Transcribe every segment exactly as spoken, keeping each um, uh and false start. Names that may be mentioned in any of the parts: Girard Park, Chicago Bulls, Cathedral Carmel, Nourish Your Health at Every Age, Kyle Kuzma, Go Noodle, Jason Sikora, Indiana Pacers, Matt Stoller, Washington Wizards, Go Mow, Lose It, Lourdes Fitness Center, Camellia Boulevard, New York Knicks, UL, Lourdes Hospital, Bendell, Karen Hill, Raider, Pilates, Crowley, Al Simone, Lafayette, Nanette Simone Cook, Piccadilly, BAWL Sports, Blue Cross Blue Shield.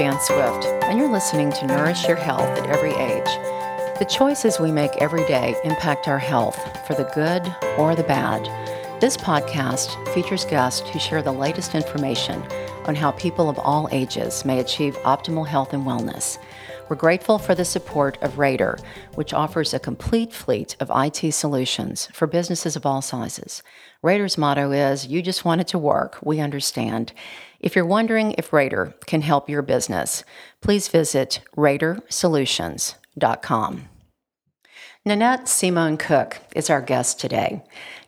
Jan Swift, and you're listening to Nourish Your Health at Every Age. The choices we make every day impact our health, for the good or the bad. This podcast features guests who share the latest information on how people of all ages may achieve optimal health and wellness. We're grateful for the support of Raider, which offers a complete fleet of I T solutions for businesses of all sizes. Raider's motto is, you just want it to work, we understand. If you're wondering if Raider can help your business, please visit Raider Solutions dot com. Nanette Simone Cook is our guest today.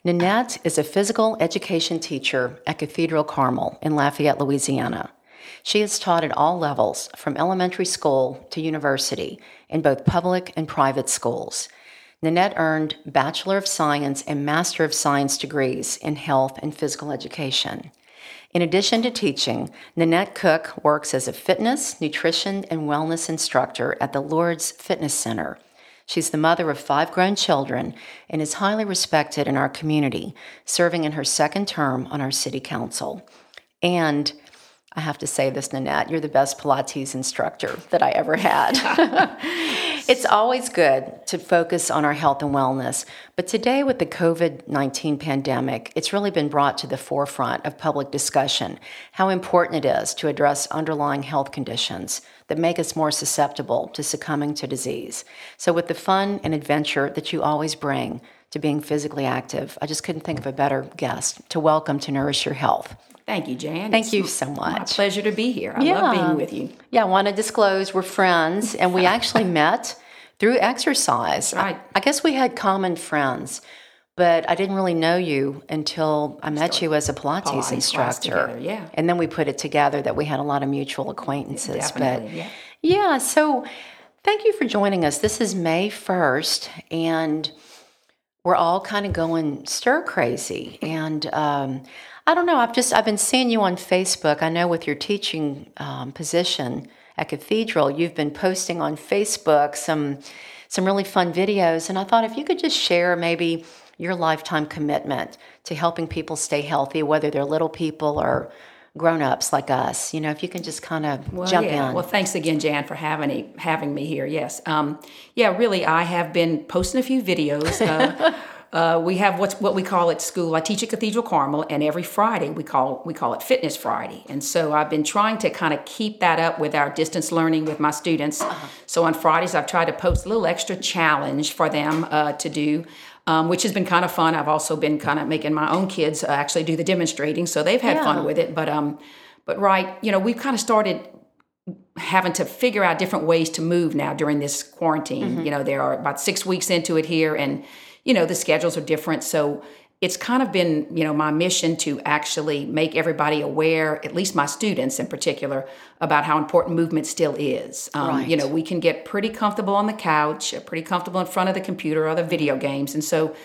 Nanette is a physical education teacher at Cathedral Carmel in Lafayette, Louisiana. She has taught at all levels, from elementary school to university, in both public and private schools. Nanette earned Bachelor of Science and Master of Science degrees in health and physical education. In addition to teaching, Nanette Cook works as a fitness, nutrition, and wellness instructor at the Lourdes Fitness Center. She's the mother of five grown children and is highly respected in our community, serving in her second term on our city council. And I have to say this, Nanette, you're the best Pilates instructor that I ever had. It's always good to focus on our health and wellness, but today with the COVID nineteen pandemic, it's really been brought to the forefront of public discussion how important it is to address underlying health conditions that make us more susceptible to succumbing to disease. So with the fun and adventure that you always bring to being physically active, I just couldn't think of a better guest to welcome to Nourish Your Health. Thank you, Jan. Thank it's you so much. My pleasure to be here. I yeah. love being with you. Yeah, I want to disclose we're friends, and we actually met through exercise. Right. I, I guess we had common friends, but I didn't really know you until I met Started you as a Pilates, Pilates instructor. Yeah. And then we put it together that we had a lot of mutual acquaintances. Yeah, definitely, but yeah. yeah, so thank you for joining us. This is May first, and we're all kind of going stir crazy, and um, I don't know. I've just I've been seeing you on Facebook. I know with your teaching um, position at Cathedral, you've been posting on Facebook some some really fun videos, and I thought if you could just share maybe your lifetime commitment to helping people stay healthy, whether they're little people or grown-ups like us. You know, if you can just kind of well, jump yeah. in. Well, thanks again, Jan, for having me, having me here. Yes. Um, yeah, really, I have been posting a few videos. Uh, uh, we have what's, what we call at school, I teach at Cathedral Carmel, and every Friday we call we call it Fitness Friday. And so I've been trying to kind of keep that up with our distance learning with my students. Uh-huh. So on Fridays, I've tried to post a little extra challenge for them uh, to do. Um, which has been kind of fun. I've also been kind of making my own kids uh, actually do the demonstrating, so they've had yeah. fun with it. But um, but right, you know, we've kind of started having to figure out different ways to move now during this quarantine. Mm-hmm. You know, there are about six weeks into it here, and you know the schedules are different. So it's kind of been, you know, my mission to actually make everybody aware, at least my students in particular, about how important movement still is. Um, right. You know, we can get pretty comfortable on the couch, pretty comfortable in front of the computer or the video games. And so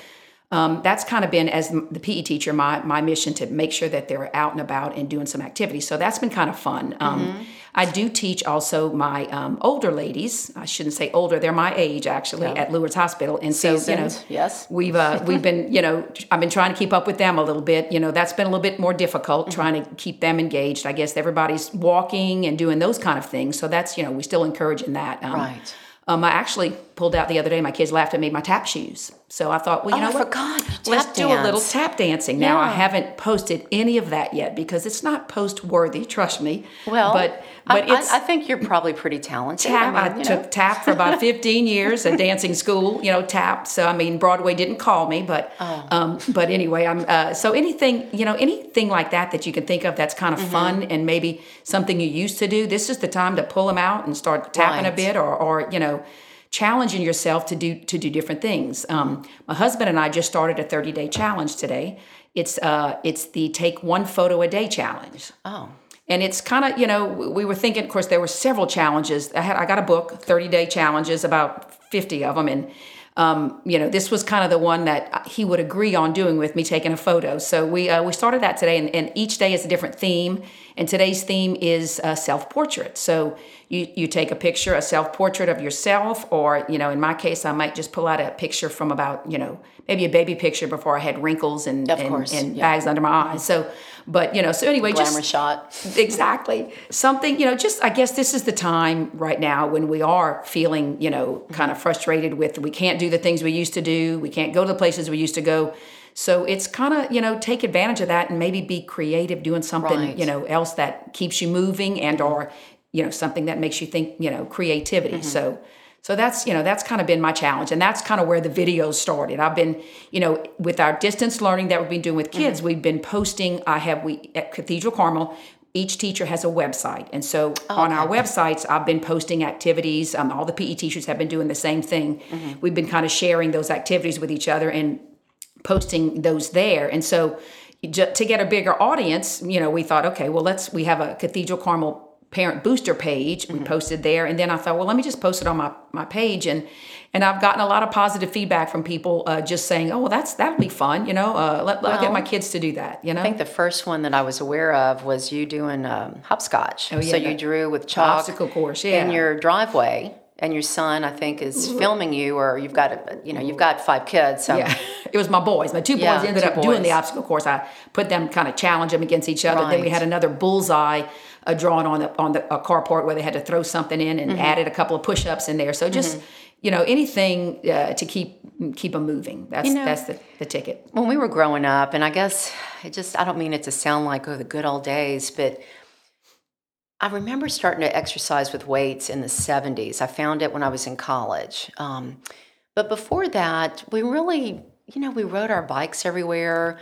um, that's kind of been, as the P E teacher, my my mission to make sure that they're out and about and doing some activity. So that's been kind of fun. Um, mm-hmm. I do teach also my um, older ladies. I shouldn't say older; they're my age actually yeah. at Lourdes Hospital, and so Seasoned. you know, yes, we've uh, we've been you know, I've been trying to keep up with them a little bit. You know, that's been a little bit more difficult mm-hmm. trying to keep them engaged. I guess everybody's walking and doing those kind of things, so that's you know, we're still encouraging that. Um, right. Um, I actually pulled out the other day. My kids laughed at me. My tap shoes. So I thought, well, you oh, know, I what? forgot. Tap Let's dance. do a little tap dancing. Now yeah. I haven't posted any of that yet because it's not post worthy. Trust me. Well, but but I, it's, I, I think you're probably pretty talented. Tap. I, mean, I took know. tap for about fifteen years at dancing school. You know, tap. So I mean, Broadway didn't call me, but oh. um, but anyway, I'm uh, so anything you know, anything like that that you can think of that's kind of mm-hmm. fun and maybe something you used to do. This is the time to pull them out and start tapping right. a bit, or or you know. challenging yourself to do to do different things. Um, my husband and I just started a thirty-day challenge today. It's uh, it's the take one photo a day challenge. Oh, and it's kind of you know we were thinking. Of course, there were several challenges. I had I got a book, thirty-day challenges, about fifty of them, and um, you know this was kind of the one that he would agree on doing with me, taking a photo. So we uh, we started that today, and, and each day is a different theme. And today's theme is uh, self-portrait. So you, you take a picture, a self-portrait of yourself, or, you know, in my case, I might just pull out a picture from about, you know, maybe a baby picture before I had wrinkles and, and, and yeah. bags under my eyes. So, But, you know, so anyway, glamour just... Glamour shot. Exactly. Something, you know, just, I guess this is the time right now when we are feeling, you know, kind of frustrated with, we can't do the things we used to do. We can't go to the places we used to go. So it's kind of, you know, take advantage of that and maybe be creative doing something, right. you know, else that keeps you moving and or, you know, something that makes you think, you know, creativity. Mm-hmm. So... So that's, you know, that's kind of been my challenge. And that's kind of where the videos started. I've been, you know, with our distance learning that we've been doing with kids, mm-hmm. we've been posting, I have, we at Cathedral Carmel, each teacher has a website. And so oh, on okay. our websites, I've been posting activities. Um, all the P E teachers have been doing the same thing. Mm-hmm. We've been kind of sharing those activities with each other and posting those there. And so to get a bigger audience, you know, we thought, okay, well, let's, we have a Cathedral Carmel parent booster page. We mm-hmm. posted there. And then I thought, well, let me just post it on my, my page. And, and I've gotten a lot of positive feedback from people uh, just saying, oh, well, that's, that'll be fun. You know, uh, let, well, I'll get my kids to do that. You know, I think the first one that I was aware of was you doing um, hopscotch. Oh, yeah, so you drew with chalk obstacle course yeah. in your driveway. And your son, I think, is filming you, or you've got, you know, you've got five kids. So. Yeah, it was my boys. My two boys yeah, ended two up boys. doing the obstacle course. I put them, kind of challenge them against each other. Right. Then we had another bullseye uh, drawn on the on the a carport where they had to throw something in, and mm-hmm. added a couple of push-ups in there. So just, mm-hmm. you know, anything uh, to keep keep them moving. That's you know, that's the, the ticket. When we were growing up, and I guess it just, I don't mean it to sound like oh the good old days, but. I remember starting to exercise with weights in the seventies. I found it when I was in college. Um, but before that, we really, you know, we rode our bikes everywhere.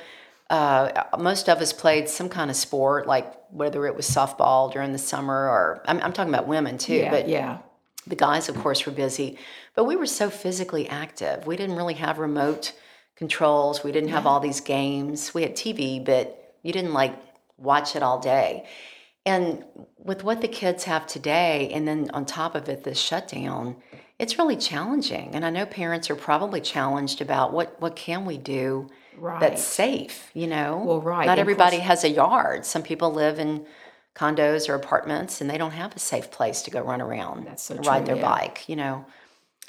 Uh, most of us played some kind of sport, like whether it was softball during the summer or, I'm, I'm talking about women too, yeah, but yeah. the guys, of course, were busy. But we were so physically active. We didn't really have remote controls. We didn't have all these games. We had T V, but you didn't like watch it all day. And with what the kids have today, and then on top of it, this shutdown, it's really challenging. And I know parents are probably challenged about what, what can we do right. that's safe, you know? Well, right. Not everybody has a yard. Some people live in condos or apartments, and they don't have a safe place to go run around, that's so true, ride their yeah. bike, you know?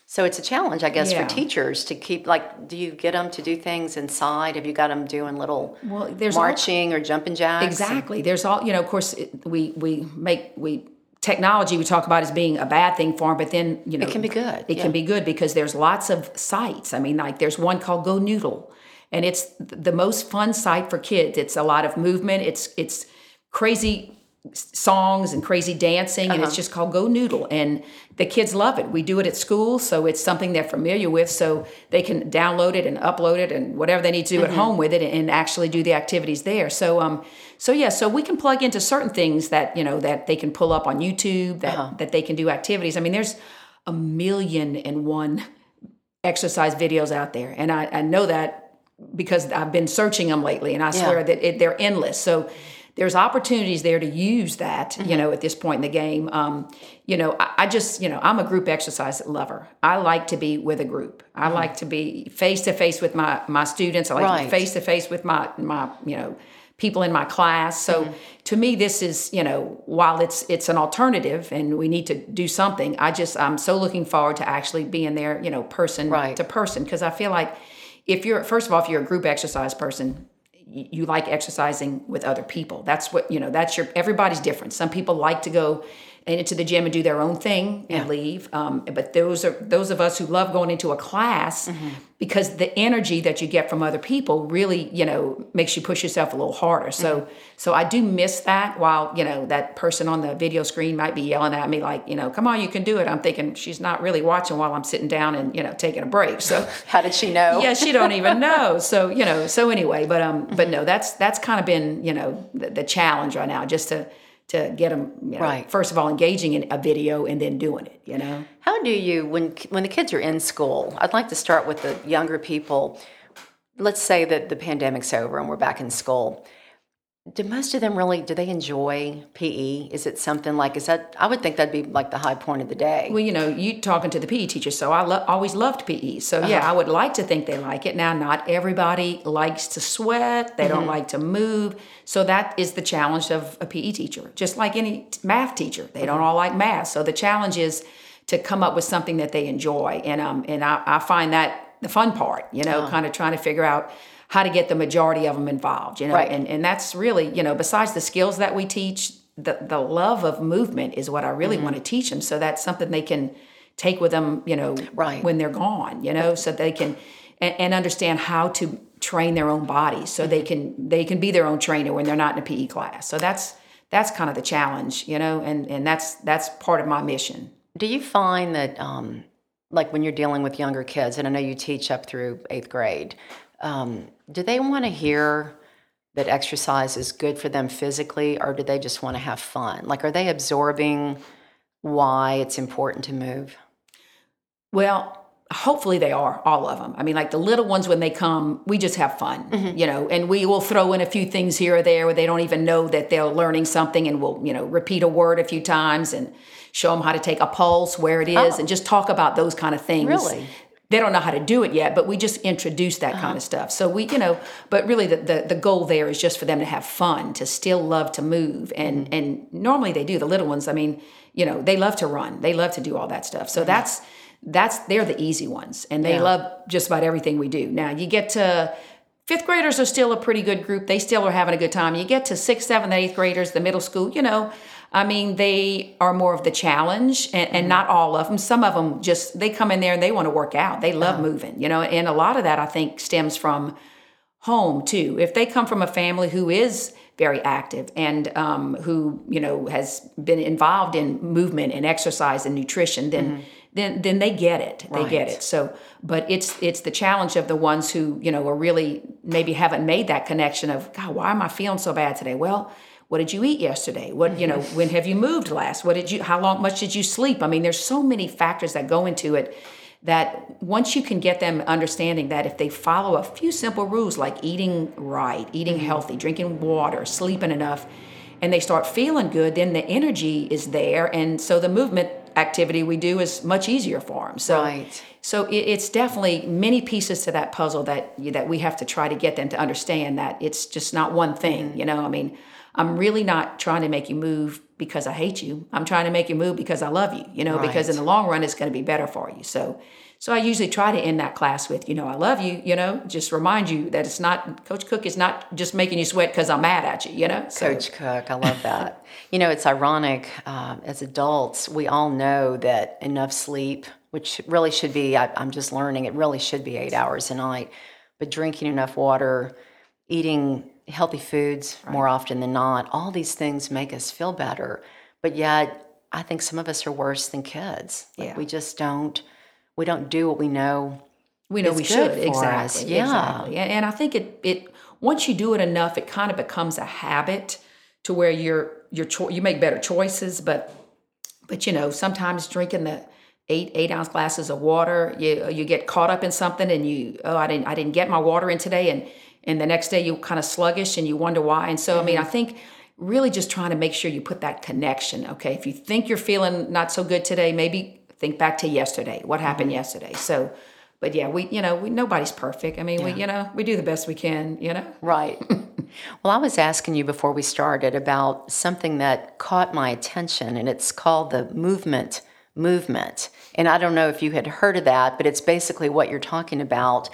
So it's a challenge, I guess, yeah. for teachers to keep, like, do you get them to do things inside? Have you got them doing little well, there's marching all, or jumping jacks? Exactly. And, there's all, you know, of course, it, we, we make, we, technology we talk about as being a bad thing for them, but then, you know. It can be good. It yeah. can be good because there's lots of sites. I mean, like, there's one called Go Noodle, and it's the most fun site for kids. It's a lot of movement. It's, it's crazy songs and crazy dancing, and uh-huh. it's just called Go Noodle, and the kids love it. We do it at school, so it's something they're familiar with, so they can download it and upload it and whatever they need to do mm-hmm. at home with it, and actually do the activities there. So, um, so yeah, so we can plug into certain things that you know that they can pull up on YouTube, that uh-huh. that they can do activities. I mean, there's a million and one exercise videos out there, and I, I know that because I've been searching them lately, and I yeah. swear that it, they're endless. So. There's opportunities there to use that, mm-hmm. you know, at this point in the game. Um, you know, I, I just, you know, I'm a group exercise lover. I like to be with a group. I mm-hmm. like to be face-to-face with my, my students. I like right. to be face-to-face with my, my, you know, people in my class. So mm-hmm. to me, this is, you know, while it's it's an alternative and we need to do something, I just, I'm so looking forward to actually being there, you know, person right. to person. Because I feel like if you're, first of all, if you're a group exercise person, you like exercising with other people. That's what, you know, that's your, everybody's different. Some people like to go into the gym and do their own thing yeah. and leave. Um, but those are, those of us who love going into a class mm-hmm. because the energy that you get from other people really, you know, makes you push yourself a little harder. So, mm-hmm. so I do miss that while, you know, that person on the video screen might be yelling at me like, you know, come on, you can do it. I'm thinking she's not really watching while I'm sitting down and, you know, taking a break. So how did she know? Yeah, she don't even know. So, you know, so anyway, but, um, mm-hmm. but no, that's, that's kind of been, you know, the, the challenge right now, just to, to get them, you know, right. first of all, engaging in a video and then doing it, you know? How do you, when when the kids are in school, I'd like to start with the younger people. Let's say that the pandemic's over and we're back in school. Do most of them really, do they enjoy P E? Is it something like, is that, I would think that'd be like the high point of the day. Well, you know, you talking to the P E teacher, so I lo- always loved P E. So uh-huh. yeah, I would like to think they like it. Now, not everybody likes to sweat. They mm-hmm. don't like to move. So that is the challenge of a P E teacher, just like any math teacher. They mm-hmm. don't all like math. So the challenge is to come up with something that they enjoy. And um, and I, I find that the fun part, you know, uh-huh. kind of trying to figure out how to get the majority of them involved, you know, right. and, and that's really, you know, besides the skills that we teach, the, the love of movement is what I really mm-hmm. want to teach them. So that's something they can take with them, you know, right. when they're gone, you know, so they can, and, and understand how to train their own bodies so they can, they can be their own trainer when they're not in a P E class. So that's, that's kind of the challenge, you know, and, and that's, that's part of my mission. Do you find that, um, like when you're dealing with younger kids, and I know you teach up through eighth grade, um, do they want to hear that exercise is good for them physically, or do they just want to have fun? Like, are they absorbing why it's important to move? Well, hopefully they are, all of them. I mean, like the little ones, when they come, we just have fun, mm-hmm. you know, and we will throw in a few things here or there where they don't even know that they're learning something, and we'll, you know, repeat a word a few times and show them how to take a pulse, where it is, oh. and just talk about those kind of things. Really? They don't know how to do it yet, but we just introduce that uh-huh. kind of stuff. So we, you know, but really the, the, the goal there is just for them to have fun, to still love to move. And, mm-hmm. and normally they do, the little ones. I mean, you know, they love to run. They love to do all that stuff. So mm-hmm. that's, that's, they're the easy ones, and they yeah. love just about everything we do. Now you get to fifth graders are still a pretty good group. They still are having a good time. You get to sixth, seventh, eighth graders, the middle school, you know, I mean, they are more of the challenge, and, and mm-hmm. not all of them. Some of them just, they come in there and they want to work out. They love oh. moving, you know, and a lot of that I think stems from home too. If they come from a family who is very active and um, who, you know, has been involved in movement and exercise and nutrition, then mm-hmm. then then they get it. Right. They get it. So, but it's it's the challenge of the ones who, you know, are really maybe haven't made that connection of, God, why am I feeling so bad today? Well, what did you eat yesterday? What, you know, when have you moved last? What did you, how long, much did you sleep? I mean, there's so many factors that go into it that once you can get them understanding that if they follow a few simple rules like eating right, eating healthy, drinking water, sleeping enough, and they start feeling good, then the energy is there. And so the movement activity we do is much easier for them. So, right. so it, it's definitely many pieces to that puzzle that that we have to try to get them to understand that it's just not one thing, mm-hmm. you know, I mean, I'm really not trying to make you move because I hate you. I'm trying to make you move because I love you, you know, right. because in the long run, it's going to be better for you. So, so I usually try to end that class with, you know, I love you, you know, just remind you that it's not, Coach Cook is not just making you sweat because I'm mad at you, you know. So. Coach Cook, I love that. You know, it's ironic, uh, as adults, we all know that enough sleep, which really should be, I, I'm just learning, it really should be eight hours a night, but drinking enough water, eating healthy foods right. more often than not, all these things make us feel better. But yet I think some of us are worse than kids. Like yeah. we just don't, we don't do what we know. We know we should. Exactly. Us. Yeah. Exactly. And I think it, it, once you do it enough, it kind of becomes a habit to where you're, you're, cho- you make better choices, but, but you know, sometimes drinking the eight, eight ounce glasses of water, you, you get caught up in something and you, oh, I didn't, I didn't get my water in today. And, And the next day you're kind of sluggish and you wonder why. And so, mm-hmm. I mean, I think really just trying to make sure you put that connection, okay? If you think you're feeling not so good today, maybe think back to yesterday. What happened mm-hmm. yesterday? So, but yeah, we, you know, we, nobody's perfect. I mean, yeah. we, you know, we do the best we can, you know? Right. Well, I was asking you before we started about something that caught my attention, and it's called the movement movement. And I don't know if you had heard of that, but it's basically what you're talking about,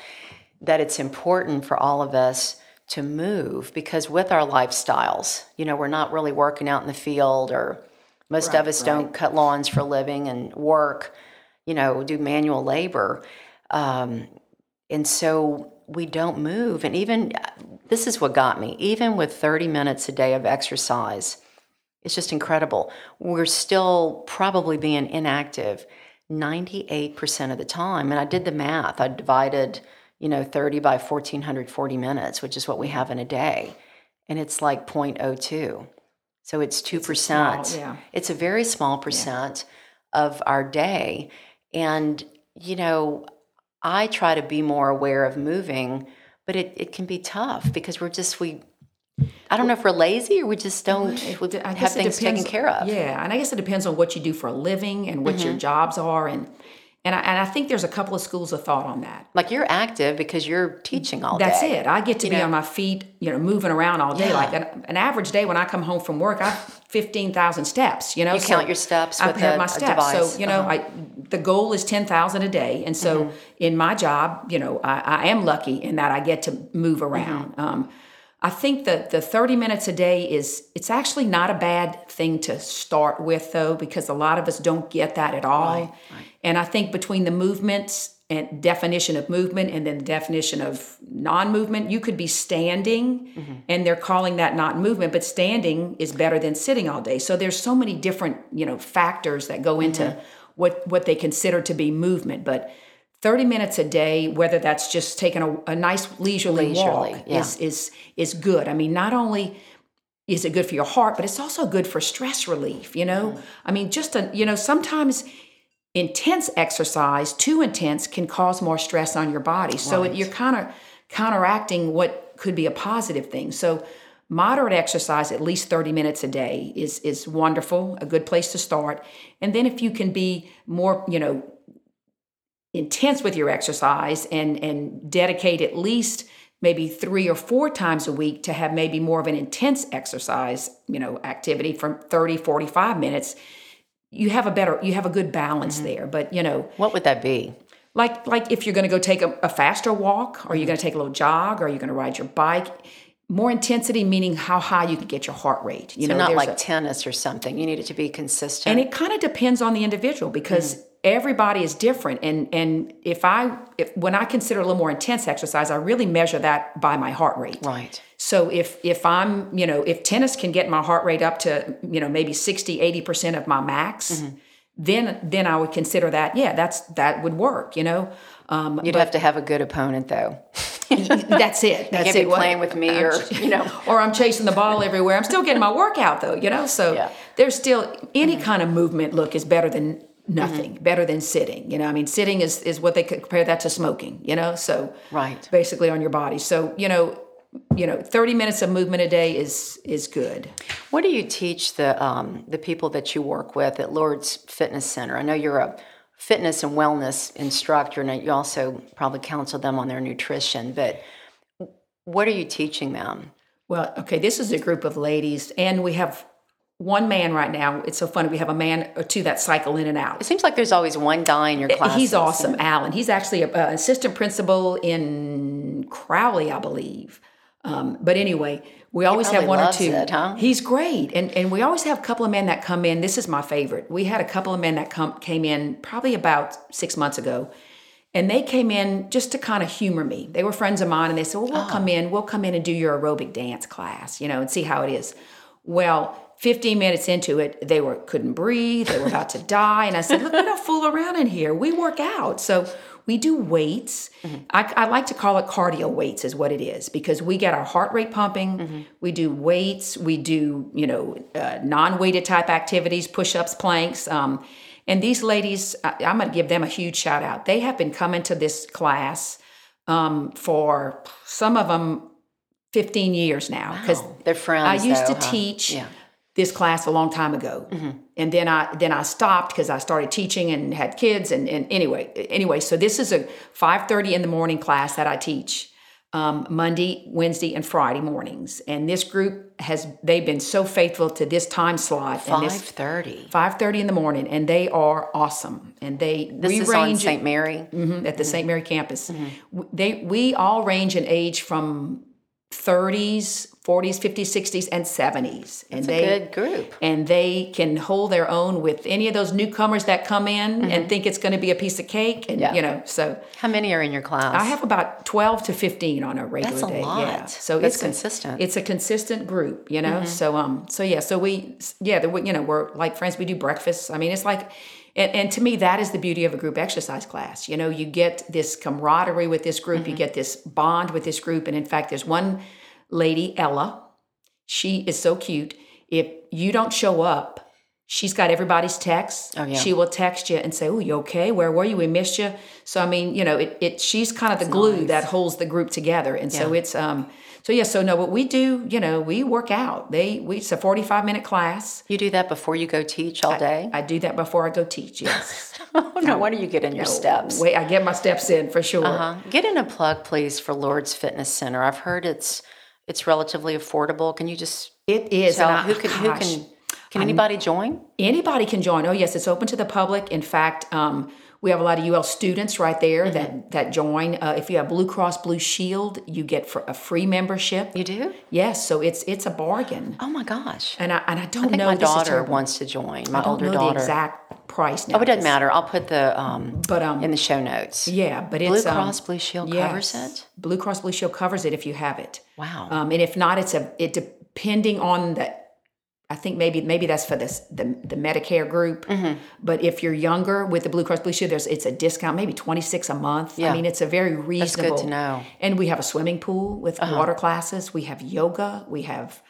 that it's important for all of us to move, because with our lifestyles, you know, we're not really working out in the field, or most right, of us right. don't cut lawns for a living and work, you know, do manual labor. Um, and so we don't move. And even, this is what got me, even with thirty minutes a day of exercise, it's just incredible. We're still probably being inactive ninety-eight percent of the time. And I did the math. I divided, you know, thirty by fourteen forty minutes, which is what we have in a day. And it's like zero point zero two. So it's two percent. It's a, small, yeah. it's a very small percent yeah. of our day. And, you know, I try to be more aware of moving, but it, it can be tough because we're just, we, I don't know if we're lazy or we just don't I have things depends, taken care of. Yeah. And I guess it depends on what you do for a living and what mm-hmm. your jobs are. And, And I, and I think there's a couple of schools of thought on that. Like you're active because you're teaching all That's day. That's it. I get to you be know? on my feet, you know, moving around all day. Yeah. Like an, an average day when I come home from work, I have fifteen thousand steps, you know. You so count your steps with I have a, my steps. A device. So, you know, uh-huh. I the goal is ten thousand a day. And so mm-hmm. in my job, you know, I, I am lucky in that I get to move around. Mm-hmm. Um, I think that the thirty minutes a day is, it's actually not a bad thing to start with though, because a lot of us don't get that at all. Right, right. And I think between the movements and definition of movement and then the definition of non-movement, you could be standing mm-hmm. and they're calling that not movement, but standing is better than sitting all day. So there's so many different, you know, factors that go into mm-hmm. what, what they consider to be movement, but thirty minutes a day, whether that's just taking a, a nice leisurely, leisurely walk, yeah. is, is is good. I mean, not only is it good for your heart, but it's also good for stress relief, you know? Mm. I mean, just, a, you know, sometimes intense exercise, too intense, can cause more stress on your body. So right. it, you're kind of counteracting what could be a positive thing. So moderate exercise, at least thirty minutes a day, is is wonderful, a good place to start. And then if you can be more, you know, intense with your exercise and and dedicate at least maybe three or four times a week to have maybe more of an intense exercise, you know, activity from thirty, forty-five minutes, you have a better, you have a good balance mm-hmm. there. But, you know. What would that be? Like, like if you're going to go take a, a faster walk, or you're going to take a little jog, or you're going to ride your bike. More intensity, meaning how high you can get your heart rate. You so know, not like a, tennis or something. You need it to be consistent. And it kind of depends on the individual because mm. everybody is different. And and if I if, when I consider a little more intense exercise, I really measure that by my heart rate. Right. So if if I'm you know if tennis can get my heart rate up to you know maybe sixty, eighty percent of my max, mm-hmm. then then I would consider that yeah that's that would work. You know. Um, You'd but, have to have a good opponent though. That's it. That's you can't it. Be playing with me, I'm, or you know, or I'm chasing the ball everywhere. I'm still getting my workout though, you know. So yeah. there's still any mm-hmm. kind of movement. Look, is better than nothing. Mm-hmm. Better than sitting. You know, I mean, sitting is is what they compare that to smoking. You know, so right, basically on your body. So you know, you know, thirty minutes of movement a day is is good. What do you teach the um, the people that you work with at Lourdes Fitness Center? I know you're a fitness and wellness instructor, and you also probably counsel them on their nutrition, but what are you teaching them? Well, okay, this is a group of ladies, and we have one man right now. It's so funny. We have a man or two that cycle in and out. It seems like there's always one guy in your class. He's awesome, Alan. He's actually an assistant principal in Crowley, I believe. Um, but anyway, we always have one or two. It, huh? He's great. And and we always have a couple of men that come in. This is my favorite. We had a couple of men that come, came in probably about six months ago. And they came in just to kind of humor me. They were friends of mine. And they said, well, we'll oh. come in. We'll come in and do your aerobic dance class, you know, and see how it is. Well, fifteen minutes into it, they were couldn't breathe. They were about to die. And I said, look, we don't fool around in here. We work out. So we do weights. Mm-hmm. I, I like to call it cardio weights is what it is, because we get our heart rate pumping. Mm-hmm. We do weights. We do, you know, uh, non-weighted type activities, push-ups, planks. Um, and these ladies, I, I'm going to give them a huge shout out. They have been coming to this class um, for some of them fifteen years now. Because wow. They're friends. I used though, to huh? teach. Yeah. This class a long time ago, mm-hmm. and then I then I stopped because I started teaching and had kids, and, and anyway anyway so this is a five thirty in the morning class that I teach um, Monday, Wednesday, and Friday mornings, and this group has they've been so faithful to this time slot. five thirty five thirty in the morning, and they are awesome, and they this we is range on Saint Mary mm-hmm, at the mm-hmm. Saint Mary campus. Mm-hmm. They we all range in age from thirties, forties, fifties, sixties, and seventies. And that's they, a good group. And they can hold their own with any of those newcomers that come in mm-hmm. and think it's going to be a piece of cake. And yeah. you know, so how many are in your class? I have about twelve to fifteen on a regular that's a day. Lot. Yeah, so that's it's consistent. A, it's a consistent group, you know. Mm-hmm. So um, so yeah, so we yeah, the, you know, we're like friends. We do breakfast. I mean, it's like. And, and to me, that is the beauty of a group exercise class. You know, you get this camaraderie with this group. Mm-hmm. You get this bond with this group. And in fact, there's one lady, Ella. She is so cute. If you don't show up, she's got everybody's texts. Oh, yeah. She will text you and say, oh, you okay? Where were you? We missed you. So, I mean, you know, it. it she's kind of the That's glue nice. That holds the group together. And yeah. so it's, um, so yeah, so no, what we do, you know, we work out. They, we, it's a forty-five minute class. You do that before you go teach all day? I, I do that before I go teach, yes. Oh, no, um, why do you get in your no, steps? Wait, I get my steps in for sure. Uh-huh. Get in a plug, please, for Lourdes Fitness Center. I've heard it's it's relatively affordable. Can you just It is. Tell I, who can, who can, can anybody I'm, join? Anybody can join. Oh, yes, it's open to the public. In fact, um, We have a lot of U L students right there mm-hmm. that, that join. Uh, if you have Blue Cross Blue Shield, you get for a free membership. You do? Yes. So it's it's a bargain. Oh, my gosh. And I, and I don't I think know. My daughter wants to join, my I don't older know daughter. The exact price now. Oh, it doesn't matter. I'll put the um, but, um in the show notes. Yeah. but Blue it's Blue Cross um, Blue Shield yes, covers it? Blue Cross Blue Shield covers it if you have it. Wow. Um, and if not, it's a it depending on the... I think maybe maybe that's for this the, the Medicare group. Mm-hmm. But if you're younger with the Blue Cross Blue Shield, there's it's a discount, maybe twenty-six a month. Yeah. I mean, it's a very reasonable. That's good to know. And we have a swimming pool with uh-huh. water classes. We have yoga. We have,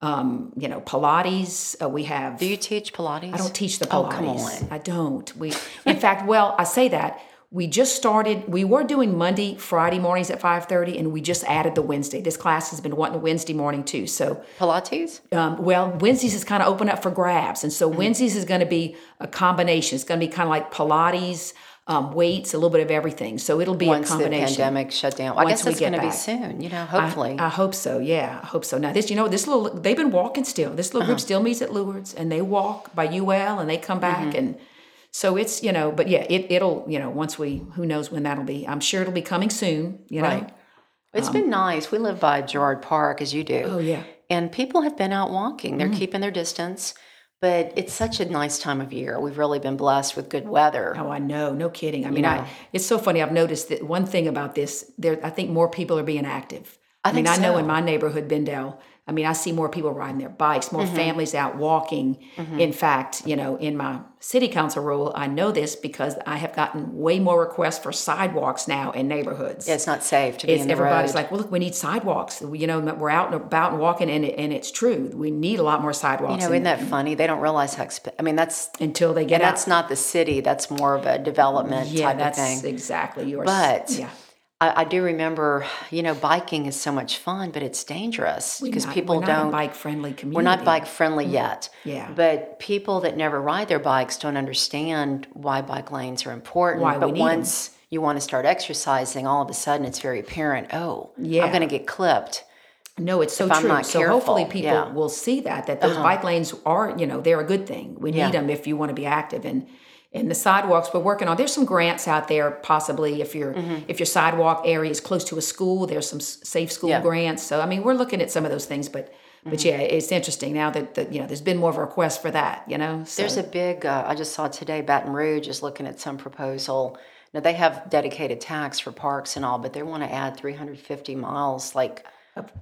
um, you know, Pilates. Uh, we have. Do you teach Pilates? I don't teach the Pilates. Oh, come on. I don't. We, in fact, well, I say that. We just started, we were doing Monday, Friday mornings at five thirty, and we just added the Wednesday. This class has been wanting a Wednesday morning too, so. Pilates? Um, well, Wednesdays is kind of open up for grabs, and so mm-hmm. Wednesdays is going to be a combination. It's going to be kind of like Pilates, um, weights, a little bit of everything, so it'll be Once a combination. Once the pandemic shut down. Well, I guess it's going to be soon, you know, hopefully. I, I hope so, yeah, I hope so. Now, this, you know, this little, they've been walking still. This little uh-huh. group still meets at Lourdes, and they walk by U L, and they come back mm-hmm. and... So it's, you know, but yeah, it, it'll, you know, once we, who knows when that'll be. I'm sure it'll be coming soon, you know. Right. It's um, been nice. We live by Girard Park, as you do. Oh, yeah. And people have been out walking. They're mm. keeping their distance. But it's such a nice time of year. We've really been blessed with good weather. Oh, I know. No kidding. I mean, yeah. I, it's so funny. I've noticed that one thing about this, there, I think more people are being active. I, I think mean, so. I know in my neighborhood, Bendell, I mean, I see more people riding their bikes, more mm-hmm. families out walking. Mm-hmm. In fact, you know, in my city council role, I know this because I have gotten way more requests for sidewalks now in neighborhoods. Yeah, it's not safe to be it's, in the everybody's road. Everybody's like, well, look, we need sidewalks. You know, we're out and about and walking, and, and it's true. We need a lot more sidewalks. You know, isn't that funny? They don't realize how exp- I mean, that's... Until they get out. That's not the city. That's more of a development yeah, type of thing. Yeah, that's exactly yours. But... Yeah. I, I do remember, you know, biking is so much fun, but it's dangerous because people we're not don't. We're not bike friendly community. We're not bike friendly mm-hmm. yet. Yeah. But people that never ride their bikes don't understand why bike lanes are important. Why but we need once them. You want to start exercising, all of a sudden it's very apparent. Oh, yeah. I'm going to get clipped. No, it's so if true. I'm not so careful. Hopefully people yeah. will see that that those uh-huh. bike lanes are, you know, they're a good thing. We need yeah. them if you want to be active and. And the sidewalks we're working on. There's some grants out there, possibly if your mm-hmm. if your sidewalk area is close to a school. There's some safe school yeah. grants. So I mean, we're looking at some of those things. But mm-hmm. but yeah, it's interesting now that the, you know there's been more of a request for that. You know, so. There's a big. Uh, I just saw today Baton Rouge is looking at some proposal. Now they have dedicated tax for parks and all, but they want to add three hundred fifty miles. Like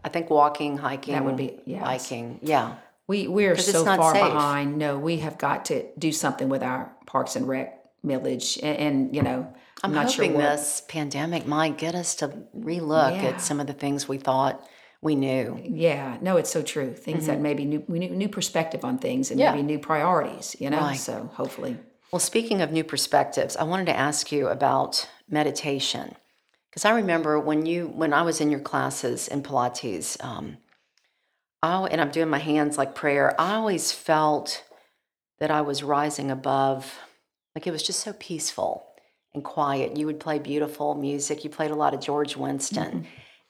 I think walking, hiking, that would be yes. biking. Yeah. We we're so far safe. Behind. No, we have got to do something with our Parks and Rec millage, and, and you know, I'm, I'm not hoping sure this pandemic might get us to relook yeah. at some of the things we thought we knew. Yeah, no, it's so true. Things mm-hmm. that maybe new, new new perspective on things, and yeah. maybe new priorities. You know, right. So hopefully. Well, speaking of new perspectives, I wanted to ask you about meditation because I remember when you when I was in your classes in Pilates. Um, I, and I'm doing my hands like prayer. I always felt that I was rising above, like it was just so peaceful and quiet. You would play beautiful music. You played a lot of George Winston. Mm-hmm.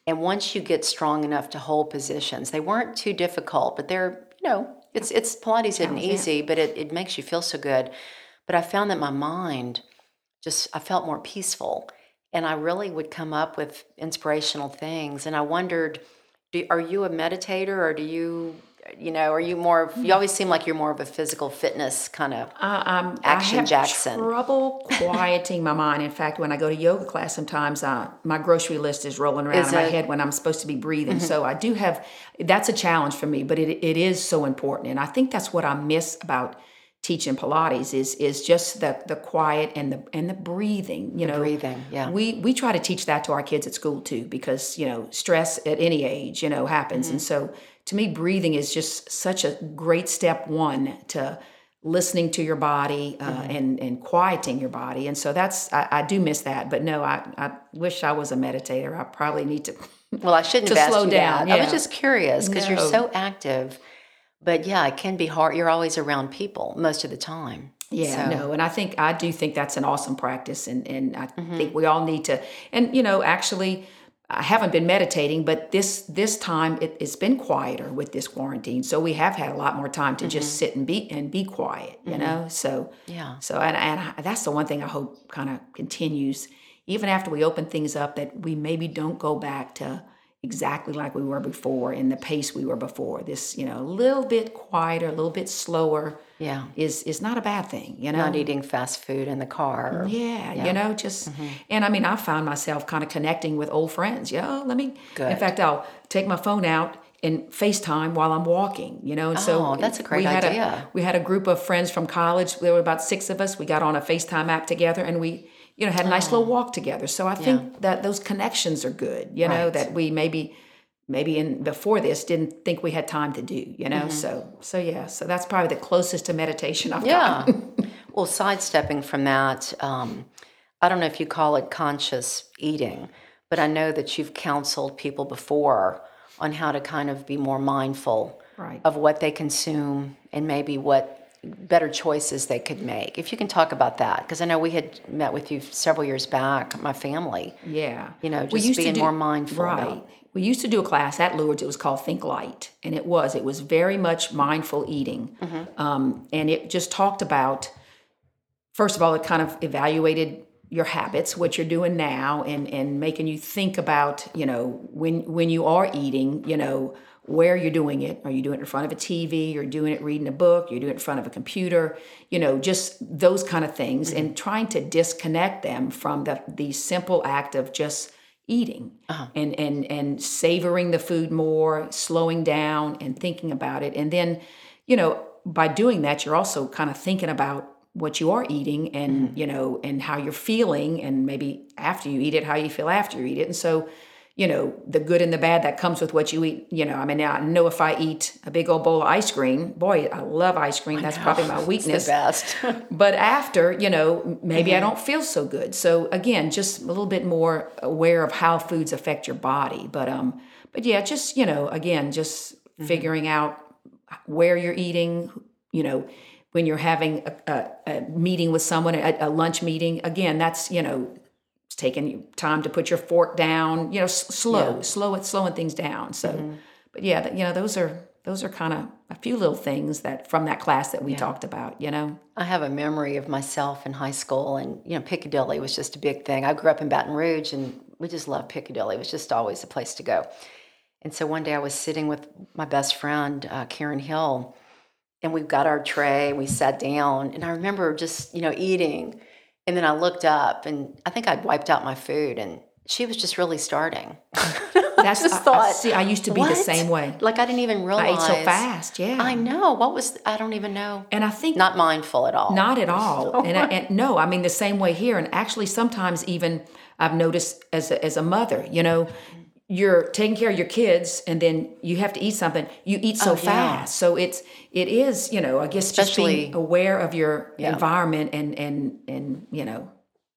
And once you get strong enough to hold positions, they weren't too difficult, but they're, you know, it's it's Pilates isn't easy, but it, it makes you feel so good. But I found that my mind just, I felt more peaceful. And I really would come up with inspirational things. And I wondered... Do, are you a meditator or do you, you know, are you more, of, you always seem like you're more of a physical fitness kind of uh, um, action Jackson. I have trouble quieting my mind. In fact, when I go to yoga class, sometimes I, my grocery list is rolling around is in it? my head when I'm supposed to be breathing. Mm-hmm. So I do have, that's a challenge for me, but it it is so important. And I think that's what I miss about teaching Pilates is is just the the quiet and the and the breathing. You the know, breathing. Yeah, we we try to teach that to our kids at school too, because you know stress at any age you know happens, mm-hmm. and so to me, breathing is just such a great step one to listening to your body uh, mm-hmm. and and quieting your body, and so that's I, I do miss that. But no, I I wish I was a meditator. I probably need to. Well, I shouldn't to have asked slow you down. That. Yeah. I was just curious because no. you're so active. But yeah, it can be hard. You're always around people most of the time. Yeah, so. no, and I think I do think that's an awesome practice, and and I mm-hmm. think we all need to. And you know, actually, I haven't been meditating, but this this time it, it's been quieter with this quarantine. So we have had a lot more time to mm-hmm. just sit and be and be quiet, you mm-hmm. know. So yeah. So and, and I, that's the one thing I hope kind of continues, even after we open things up, that we maybe don't go back to exactly like we were before in the pace we were before. This, you know, a little bit quieter, a little bit slower. Yeah, is is not a bad thing, you know. Not eating fast food in the car. Or, yeah, yeah, you know, just mm-hmm. and I mean, I found myself kind of connecting with old friends. Yeah, let me. Good. In fact, I'll take my phone out and FaceTime while I'm walking. You know, and oh, so that's a great we had idea. A, we had a group of friends from college. There were about six of us. We got on a FaceTime app together, and we, you know, had a nice oh. little walk together. So I think yeah. that those connections are good. You right. know, that we maybe. maybe in before this, didn't think we had time to do, you know? Mm-hmm. So, so yeah, so that's probably the closest to meditation I've yeah. gotten. Well, sidestepping from that, um, I don't know if you call it conscious eating, but I know that you've counseled people before on how to kind of be more mindful right. of what they consume and maybe what better choices they could make. If you can talk about that, because I know we had met with you several years back, my family. Yeah. You know, just being do, more mindful. Right. About, we used to do a class at Lourdes. It was called Think Light, and it was it was very much mindful eating, mm-hmm. um, and it just talked about, first of all, it kind of evaluated your habits, what you're doing now, and and making you think about, you know, when when you are eating, you know, where you're doing it. Are you doing it in front of a T V? You're doing it reading a book? You're doing it in front of a computer? You know, just those kind of things, mm-hmm. and trying to disconnect them from the the simple act of just eating uh-huh. and, and and savoring the food more, slowing down and thinking about it. And then, you know, by doing that, you're also kind of thinking about what you are eating and, mm-hmm. you know, and how you're feeling, and maybe after you eat it, how you feel after you eat it. And so, you know, the good and the bad that comes with what you eat. You know, I mean, I know if I eat a big old bowl of ice cream, boy, I love ice cream. I That's know. probably my weakness. It's the best. But after, you know, maybe mm-hmm. I don't feel so good. So again, just a little bit more aware of how foods affect your body. But um, but yeah, just, you know, again, just mm-hmm. figuring out where you're eating, you know, when you're having a, a, a meeting with someone, a, a lunch meeking. Again, that's, you know, it's taking time to put your fork down, you know, s- slow, yeah. slow it, slowing things down. So, mm-hmm. but yeah, th- you know, those are, those are kind of a few little things that from that class that we yeah. talked about, you know. I have a memory of myself in high school, and, you know, Piccadilly was just a big thing. I grew up in Baton Rouge, and we just loved Piccadilly. It was just always a place to go. And so one day I was sitting with my best friend, uh, Karen Hill, and we got our tray, we sat down, and I remember just, you know, eating. And then I looked up, and I think I'd wiped out my food, and she was just really starting. That's I just I, thought. I, see, I used to be what? the same way. Like I didn't even realize. I ate so fast. Yeah. I know. What was? I don't even know. And I think not mindful at all. Not at all. So and, I, and no, I mean the same way here. And actually, sometimes even I've noticed as a, as a mother, you know, you're taking care of your kids, and then you have to eat something. You eat so oh, yeah. fast, so it's it is you know I guess especially just being aware of your yeah. environment and and and you know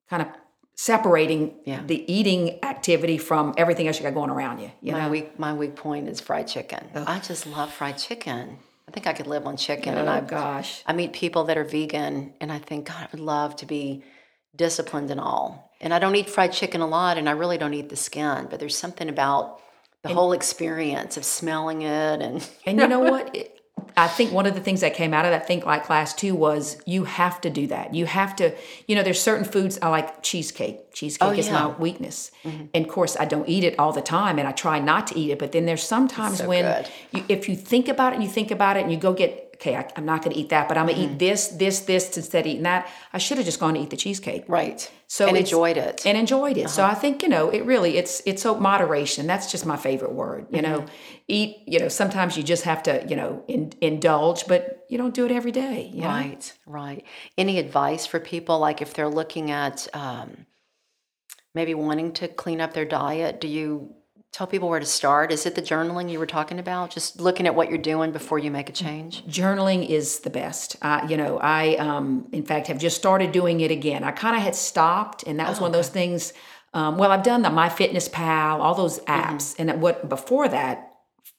kind of separating yeah. the eating activity from everything else you got going around you. You my know, weak, my weak point is fried chicken. Ugh. I just love fried chicken. I think I could live on chicken. Oh, and I gosh, I meet people that are vegan, and I think God, I would love to be disciplined and all. And I don't eat fried chicken a lot, and I really don't eat the skin, but there's something about the and, whole experience of smelling it. And and you know what? It, I think one of the things that came out of that Think Like class, too, was you have to do that. You have to, you know, there's certain foods. I like cheesecake. Cheesecake oh, yeah. is my weakness. Mm-hmm. And, of course, I don't eat it all the time, and I try not to eat it. But then there's sometimes so when you, if you think about it and you think about it and you go get, okay, I, I'm not going to eat that, but I'm going to mm-hmm. eat this, this, this instead of eating that. I should have just gone to eat the cheesecake. Right. So and enjoyed it. And enjoyed it. Uh-huh. So I think, you know, it really, it's it's so moderation. That's just my favorite word, you mm-hmm. know. Eat, you know, sometimes you just have to, you know, in, indulge, but you don't do it every day. You right, know? Right. Any advice for people, like if they're looking at um, maybe wanting to clean up their diet, do you tell people where to start? Is it the journaling you were talking about? Just looking at what you're doing before you make a change? Journaling is the best. Uh, you know, I, um, in fact, have just started doing it again. I kind of had stopped, and that was oh, one of those okay. things. Um, well, I've done the MyFitnessPal, all those apps. Mm-hmm. And what before that,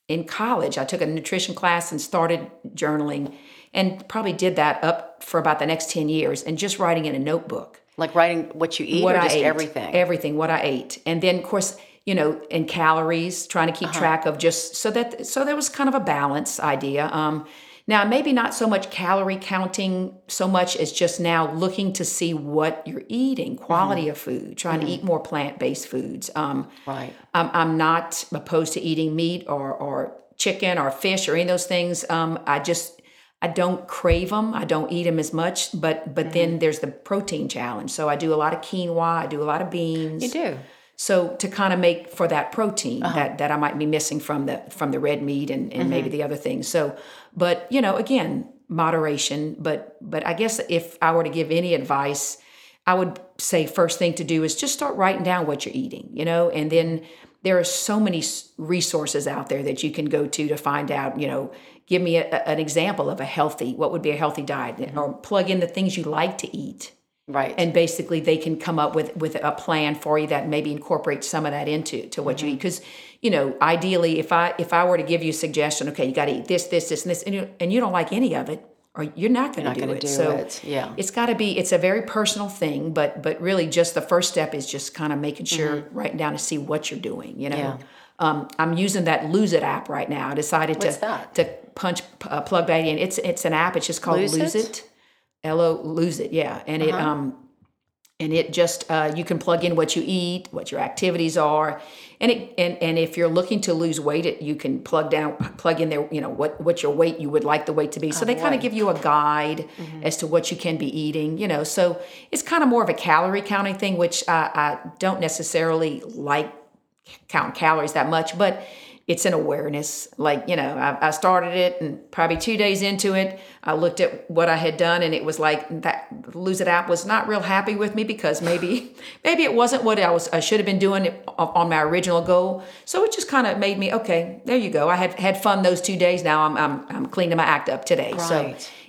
in college, I took a nutrition class and started journaling, and probably did that up for about the next ten years, and just writing in a notebook. Like writing what you eat what or I just ate, everything? Everything, what I ate. And then, of course, you know, and calories, trying to keep uh-huh. track of just so that, so there was kind of a balance idea. Um, now, maybe not so much calorie counting so much as just now looking to see what you're eating, quality mm-hmm. of food, trying mm-hmm. to eat more plant-based foods. Um, right. I'm, I'm not opposed to eating meat or, or chicken or fish or any of those things. Um, I just, I don't crave them. I don't eat them as much, but, but mm-hmm. then there's the protein challenge. So I do a lot of quinoa. I do a lot of beans. You do. So to kind of make for that protein uh-huh. that, that I might be missing from the from the red meat and, and mm-hmm. maybe the other things. So, but, you know, again, moderation. But but I guess if I were to give any advice, I would say first thing to do is just start writing down what you're eating, you know, and then there are so many resources out there that you can go to to find out, you know, give me a, an example of a healthy, what would be a healthy diet mm-hmm. or plug in the things you like to eat. Right. And basically they can come up with, with a plan for you that maybe incorporates some of that into to what mm-hmm. you eat. Because, you know, ideally, if I if I were to give you a suggestion, okay, you got to eat this, this, this, and this, and you, and you don't like any of it, or you're not going to do it. Do so it. Yeah. It's got to be, it's a very personal thing, but but really just the first step is just kind of making sure, mm-hmm. writing down to see what you're doing, you know. Yeah. Um, I'm using that Lose It app right now. I decided What's to that? to punch, uh, plug that in. It's, it's an app. It's just called Lose, Lose It. It. L-O, Lose It, yeah. And uh-huh. it um, and it just, uh, you can plug in what you eat, what your activities are. And it and, and if you're looking to lose weight, it, you can plug down, plug in there, you know, what, what your weight, you would like the weight to be. So oh, they kind of give you a guide mm-hmm. as to what you can be eating, you know. So it's kind of more of a calorie counting thing, which uh, I don't necessarily like count calories that much, but it's an awareness. Like, you know, I, I started it and probably two days into it, I looked at what I had done and it was like that Lose It app was not real happy with me because maybe maybe it wasn't what I was I should have been doing on my original goal. So it just kind of made me, okay, there you go. I had had fun those two days. Now I'm I'm, I'm cleaning my act up today. Right. So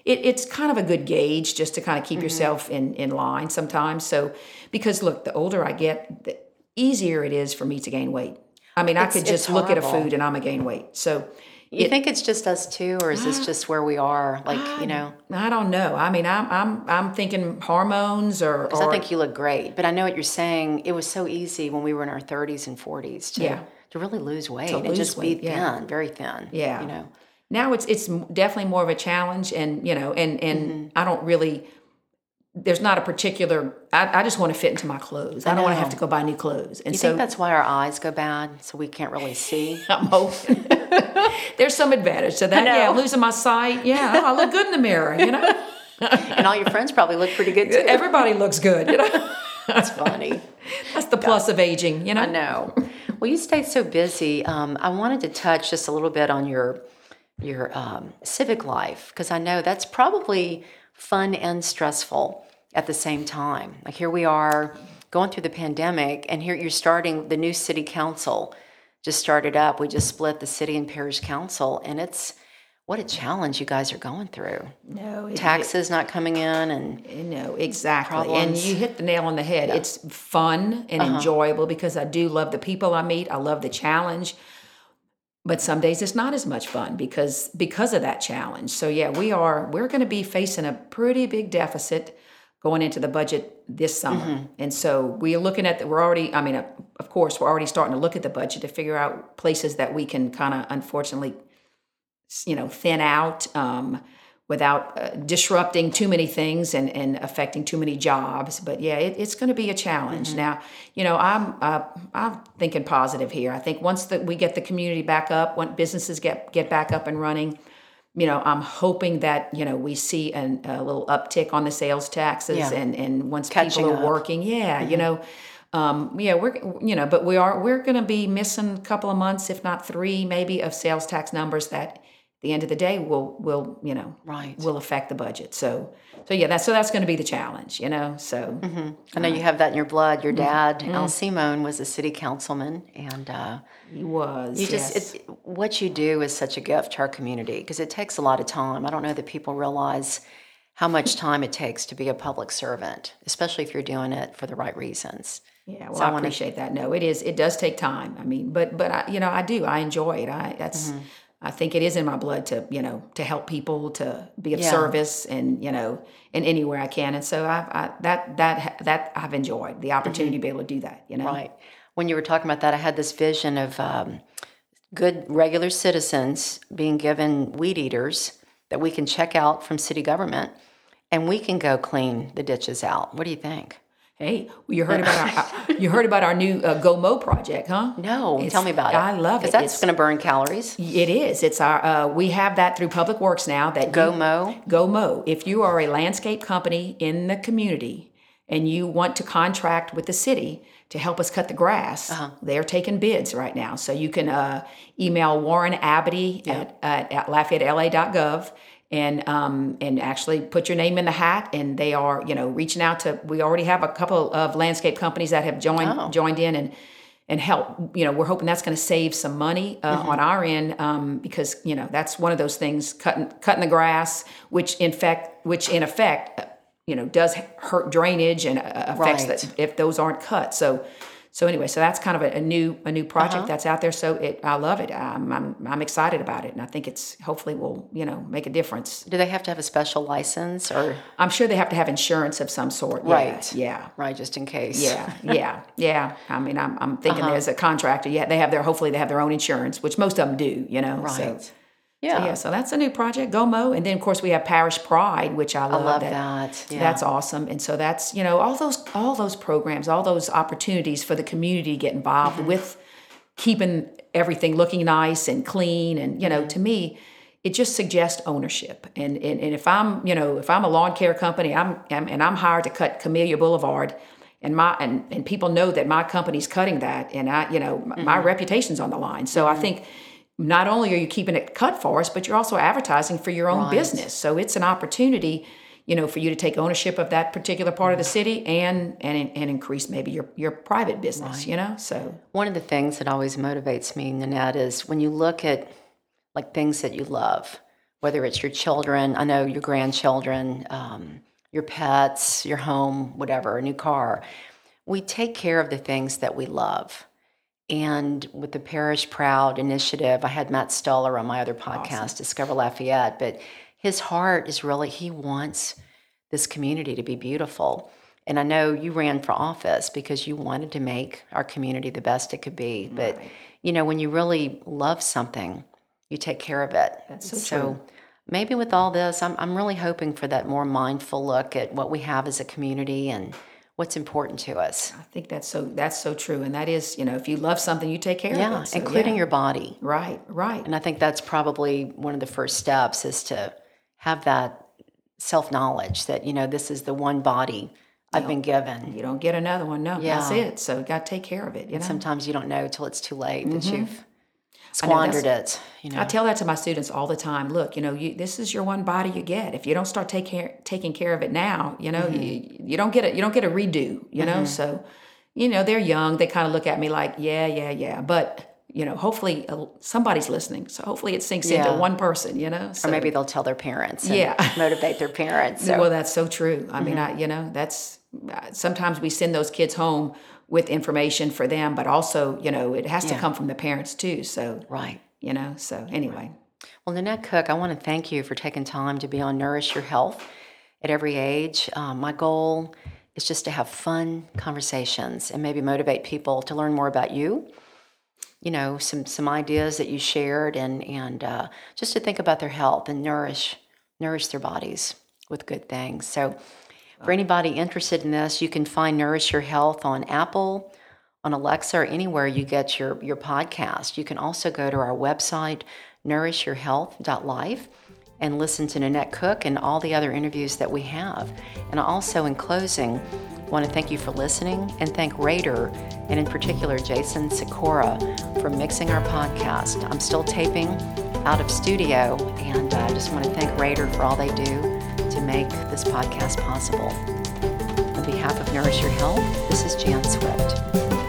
it, it's kind of a good gauge just to kind of keep mm-hmm. yourself in, in line sometimes. So because look, the older I get, the easier it is for me to gain weight. I mean, I it's, could just look at a food and I'm a gain weight. So, you it, think it's just us too, or is I, this just where we are? Like, I, you know, I don't know. I mean, I'm I'm I'm thinking hormones, or because I think you look great, but I know what you're saying. It was so easy when we were in our thirties and forties to yeah. to really lose weight to and lose just weight, be thin, yeah. very thin. Yeah, you know. Now it's it's definitely more of a challenge, and you know, and and mm-hmm. I don't really. There's not a particular, I, I just want to fit into my clothes. I, I don't want to have to go buy new clothes. And you so, think that's why our eyes go bad, so we can't really see? I'm hoping. There's some advantage to that. Yeah, losing my sight. Yeah, I look good in the mirror, you know. And all your friends probably look pretty good, too. Everybody looks good, you know. That's funny. That's the God. plus of aging, you know. I know. Well, you stay so busy. Um, I wanted to touch just a little bit on your, your um, civic life, because I know that's probably fun and stressful at the same time. Like here we are going through the pandemic, and here you're starting the new city council just started up. We just split the city and parish council, and it's what a challenge you guys are going through. No, it, taxes it, not coming in, and no, exactly. Problems. And you hit the nail on the head. Yeah. It's fun and uh-huh. enjoyable because I do love the people I meet. I love the challenge. But some days it's not as much fun because because of that challenge. So yeah, we are we're going to be facing a pretty big deficit going into the budget this summer, mm-hmm. and so we're looking at the, we're already. I mean, of course, we're already starting to look at the budget to figure out places that we can kind of, unfortunately, you know, thin out um, without uh, disrupting too many things and, and affecting too many jobs. But yeah, it, it's going to be a challenge. Mm-hmm. Now, you know, I'm uh, I'm thinking positive here. I think once that we get the community back up, when businesses get, get back up and running, you know, I'm hoping that, you know, we see an, a little uptick on the sales taxes yeah. and, and once Catching people are up. working, yeah, mm-hmm. you know, um, yeah, we're, you know, but we are, we're going to be missing a couple of months, if not three, maybe of sales tax numbers that, the end of the day will will you know right. will affect the budget. So so yeah, that's so that's going to be the challenge, you know. So mm-hmm. I know uh, you have that in your blood. Your dad, mm-hmm. Al Simone, was a city councilman, and uh, he was. You yes. just it, what you do is such a gift to our community because it takes a lot of time. I don't know that people realize how much time it takes to be a public servant, especially if you're doing it for the right reasons. Yeah, well, so I, I appreciate wanna... that. No, it is. It does take time. I mean, but but I, you know, I do. I enjoy it. I that's. Mm-hmm. I think it is in my blood to, you know, to help people, to be of yeah. service, and you know, in anywhere I can. And so I've I, that that that I've enjoyed the opportunity mm-hmm. to be able to do that. You know, right? when you were talking about that, I had this vision of um, good regular citizens being given weed eaters that we can check out from city government, and we can go clean the ditches out. What do you think? Hey, you heard about our you heard about our new uh, Go Mow project, huh? No, it's, tell me about it. I love it. Because that's going to burn calories. It is. It's our uh, we have that through Public Works now. That Go you, Mow. Go Mow. If you are a landscape company in the community and you want to contract with the city to help us cut the grass, uh-huh. they're taking bids right now. So you can uh, email Warren Abadie yeah. at, uh, at lafayettela dot gov. And um, and actually put your name in the hat, and they are, you know, reaching out to. We already have a couple of landscape companies that have joined oh. joined in and and help. You know, we're hoping that's going to save some money uh, mm-hmm. on our end um, because you know that's one of those things cutting cutting the grass, which in fact, which in effect, you know, does hurt drainage and affects right. that if those aren't cut. So. So anyway, so that's kind of a, a new a new project uh-huh. that's out there. So it, I love it. I'm, I'm I'm excited about it, and I think it's hopefully will you know make a difference. Do they have to have a special license, or I'm sure they have to have insurance of some sort. Right. Yeah. yeah. Right, just in case. Yeah. Yeah. yeah. I mean, I'm I'm thinking uh-huh. as a contractor, yeah, they have their hopefully they have their own insurance, which most of them do. You know. Right. So, yeah. So, yeah. So that's a new project, Go Mow, and then of course we have Parish Pride, which I love. I love that. that. Yeah. That's awesome, and so that's you know all those all those programs, all those opportunities for the community to get involved mm-hmm. with keeping everything looking nice and clean, and you know mm-hmm. to me, it just suggests ownership. And, and and if I'm you know if I'm a lawn care company, I'm, I'm and I'm hired to cut Camellia Boulevard. And my and, and people know that my company's cutting that, and I you know mm-hmm. my reputation's on the line. So mm-hmm. I think. Not only are you keeping it cut for us, but you're also advertising for your own right. business. So it's an opportunity, you know, for you to take ownership of that particular part mm-hmm. of the city and and and increase maybe your, your private business, right. you know. So one of the things that always motivates me, Nanette, is when you look at like things that you love, whether it's your children, I know your grandchildren, um, your pets, your home, whatever, a new car. We take care of the things that we love. And with the Parish Proud initiative, I had Matt Stoller on my other podcast, awesome. Discover Lafayette, but his heart is really, he wants this community to be beautiful. And I know you ran for office because you wanted to make our community the best it could be. But, right. you know, when you really love something, you take care of it. That's so, so true. Maybe with all this, I'm, I'm really hoping for that more mindful look at what we have as a community and what's important to us. I think that's so that's so true. And that is, you know, if you love something, you take care yeah, of it. So, including yeah. your body. Right, right. And I think that's probably one of the first steps is to have that self-knowledge that, you know, this is the one body you I've been given. You don't get another one. No, yeah. that's it. So you got to take care of it. You know? Sometimes you don't know till it's too late mm-hmm. that you've squandered it. You know? I tell that to my students all the time. Look, you know, you, this is your one body you get. If you don't start take care, taking care of it now, you know, mm-hmm. you, you don't get it. You don't get a redo. You mm-hmm. know, so you know they're young. They kind of look at me like, yeah, yeah, yeah. But you know, hopefully uh, somebody's listening. So hopefully it sinks yeah. into one person. You know, so. Or maybe they'll tell their parents. And yeah, motivate their parents. So. Well, that's so true. I mm-hmm. mean, I you know, that's sometimes we send those kids home with information for them, but also, you know, it has yeah. to come from the parents too. So, right. you know, so anyway. Well, Nanette Cook, I want to thank you for taking time to be on Nourish Your Health at Every Age. Um, my goal is just to have fun conversations and maybe motivate people to learn more about you, you know, some, some ideas that you shared and, and uh, just to think about their health and nourish, nourish their bodies with good things. So, for anybody interested in this, you can find Nourish Your Health on Apple, on Alexa, or anywhere you get your, your podcast. You can also go to our website, nourish your health dot life, and listen to Nanette Cook and all the other interviews that we have. And also, in closing, I want to thank you for listening and thank Raider, and in particular, Jason Sikora, for mixing our podcast. I'm still taping out of studio, and I just want to thank Raider for all they do to make this podcast possible. On behalf of Nourish Your Health, this is Jan Swift.